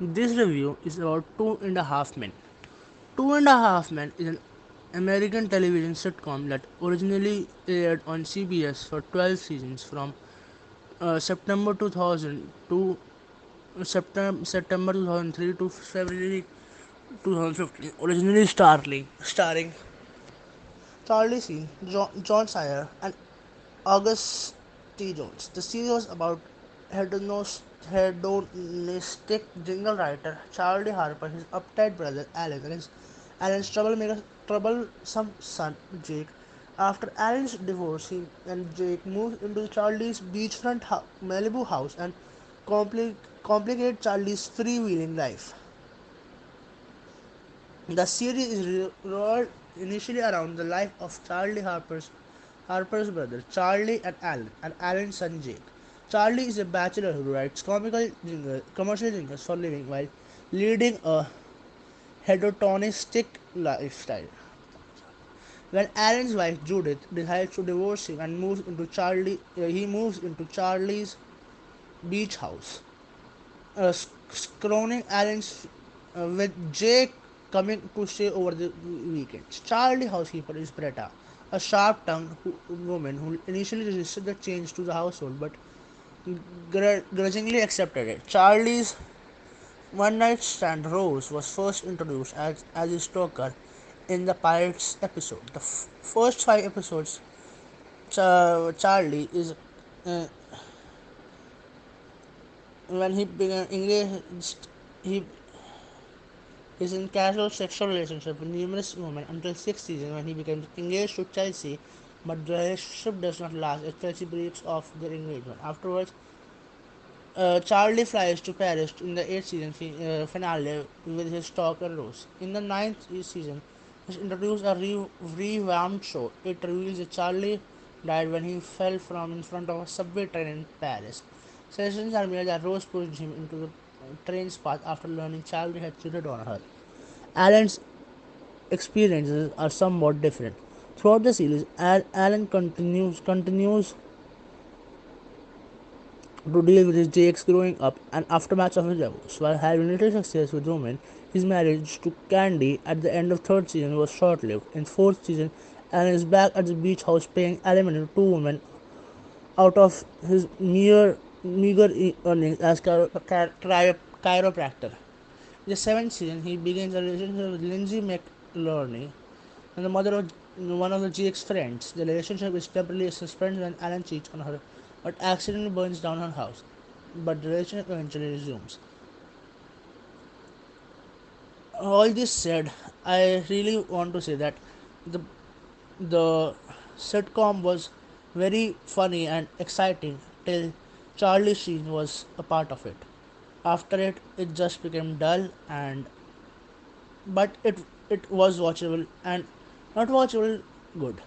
This review is about Two and a Half Men. Two and a Half Men is an American television sitcom that originally aired on CBS for 12 seasons from September 2000 to September 2003 to February 2015. Originally starring Charlie Sheen, John Sayer, and August T. Jones. The series was about hedonistic jingle writer Charlie Harper, his uptight brother Alan, and Alan's troublesome son Jake. After Alan's divorce, he and Jake moved into Charlie's beachfront Malibu house and complicate Charlie's freewheeling life. The series is revolved initially around the life of Charlie Harper's brother Charlie and Alan's son Jake. Charlie is a bachelor who writes commercial jingles for a living while leading a hedonistic lifestyle. When Alan's wife Judith decides to divorce him and he moves into Charlie's beach house, scrawning Alan's with Jake coming to stay over the weekends. Charlie's housekeeper is Bretta, a sharp-tongued woman who initially resisted the change to the household but grudgingly accepted it. Charlie's one-night stand Rose was first introduced as a stalker in the Pirates episode. The first 5 episodes, Charlie is when he began engaged. He is in casual sexual relationship with numerous women until 6th season when he becomes engaged to Chelsea, but the relationship does not last as Chelsea breaks off their engagement. Afterwards, Charlie flies to Paris in the 8th season finale with his stalker Rose. In the 9th season, he introduced a revamped show. It reveals that Charlie died when he fell from in front of a subway train in Paris. Suggestions are made that Rose pushed him into the train's path after learning Charlie had cheated on her. Alan's experiences are somewhat different. Throughout the series, Alan continues to deal with Jake's growing up and aftermath of his divorce. While having little success with women, his marriage to Candy at the end of 3rd season was short-lived. In 4th season, Alan is back at the beach house paying alimony to 2 women out of his meager earnings as chiropractor. In the 7th season, he begins a relationship with Lindsay McLerney, and the mother of one of the Jake's friends. The relationship is temporarily suspended when Alan cheats on her, but accidentally burns down her house. But the relationship eventually resumes. All this said, I really want to say that the sitcom was very funny and exciting till Charlie Sheen was a part of it. After it, it just became dull, but it was watchable and not watchable good.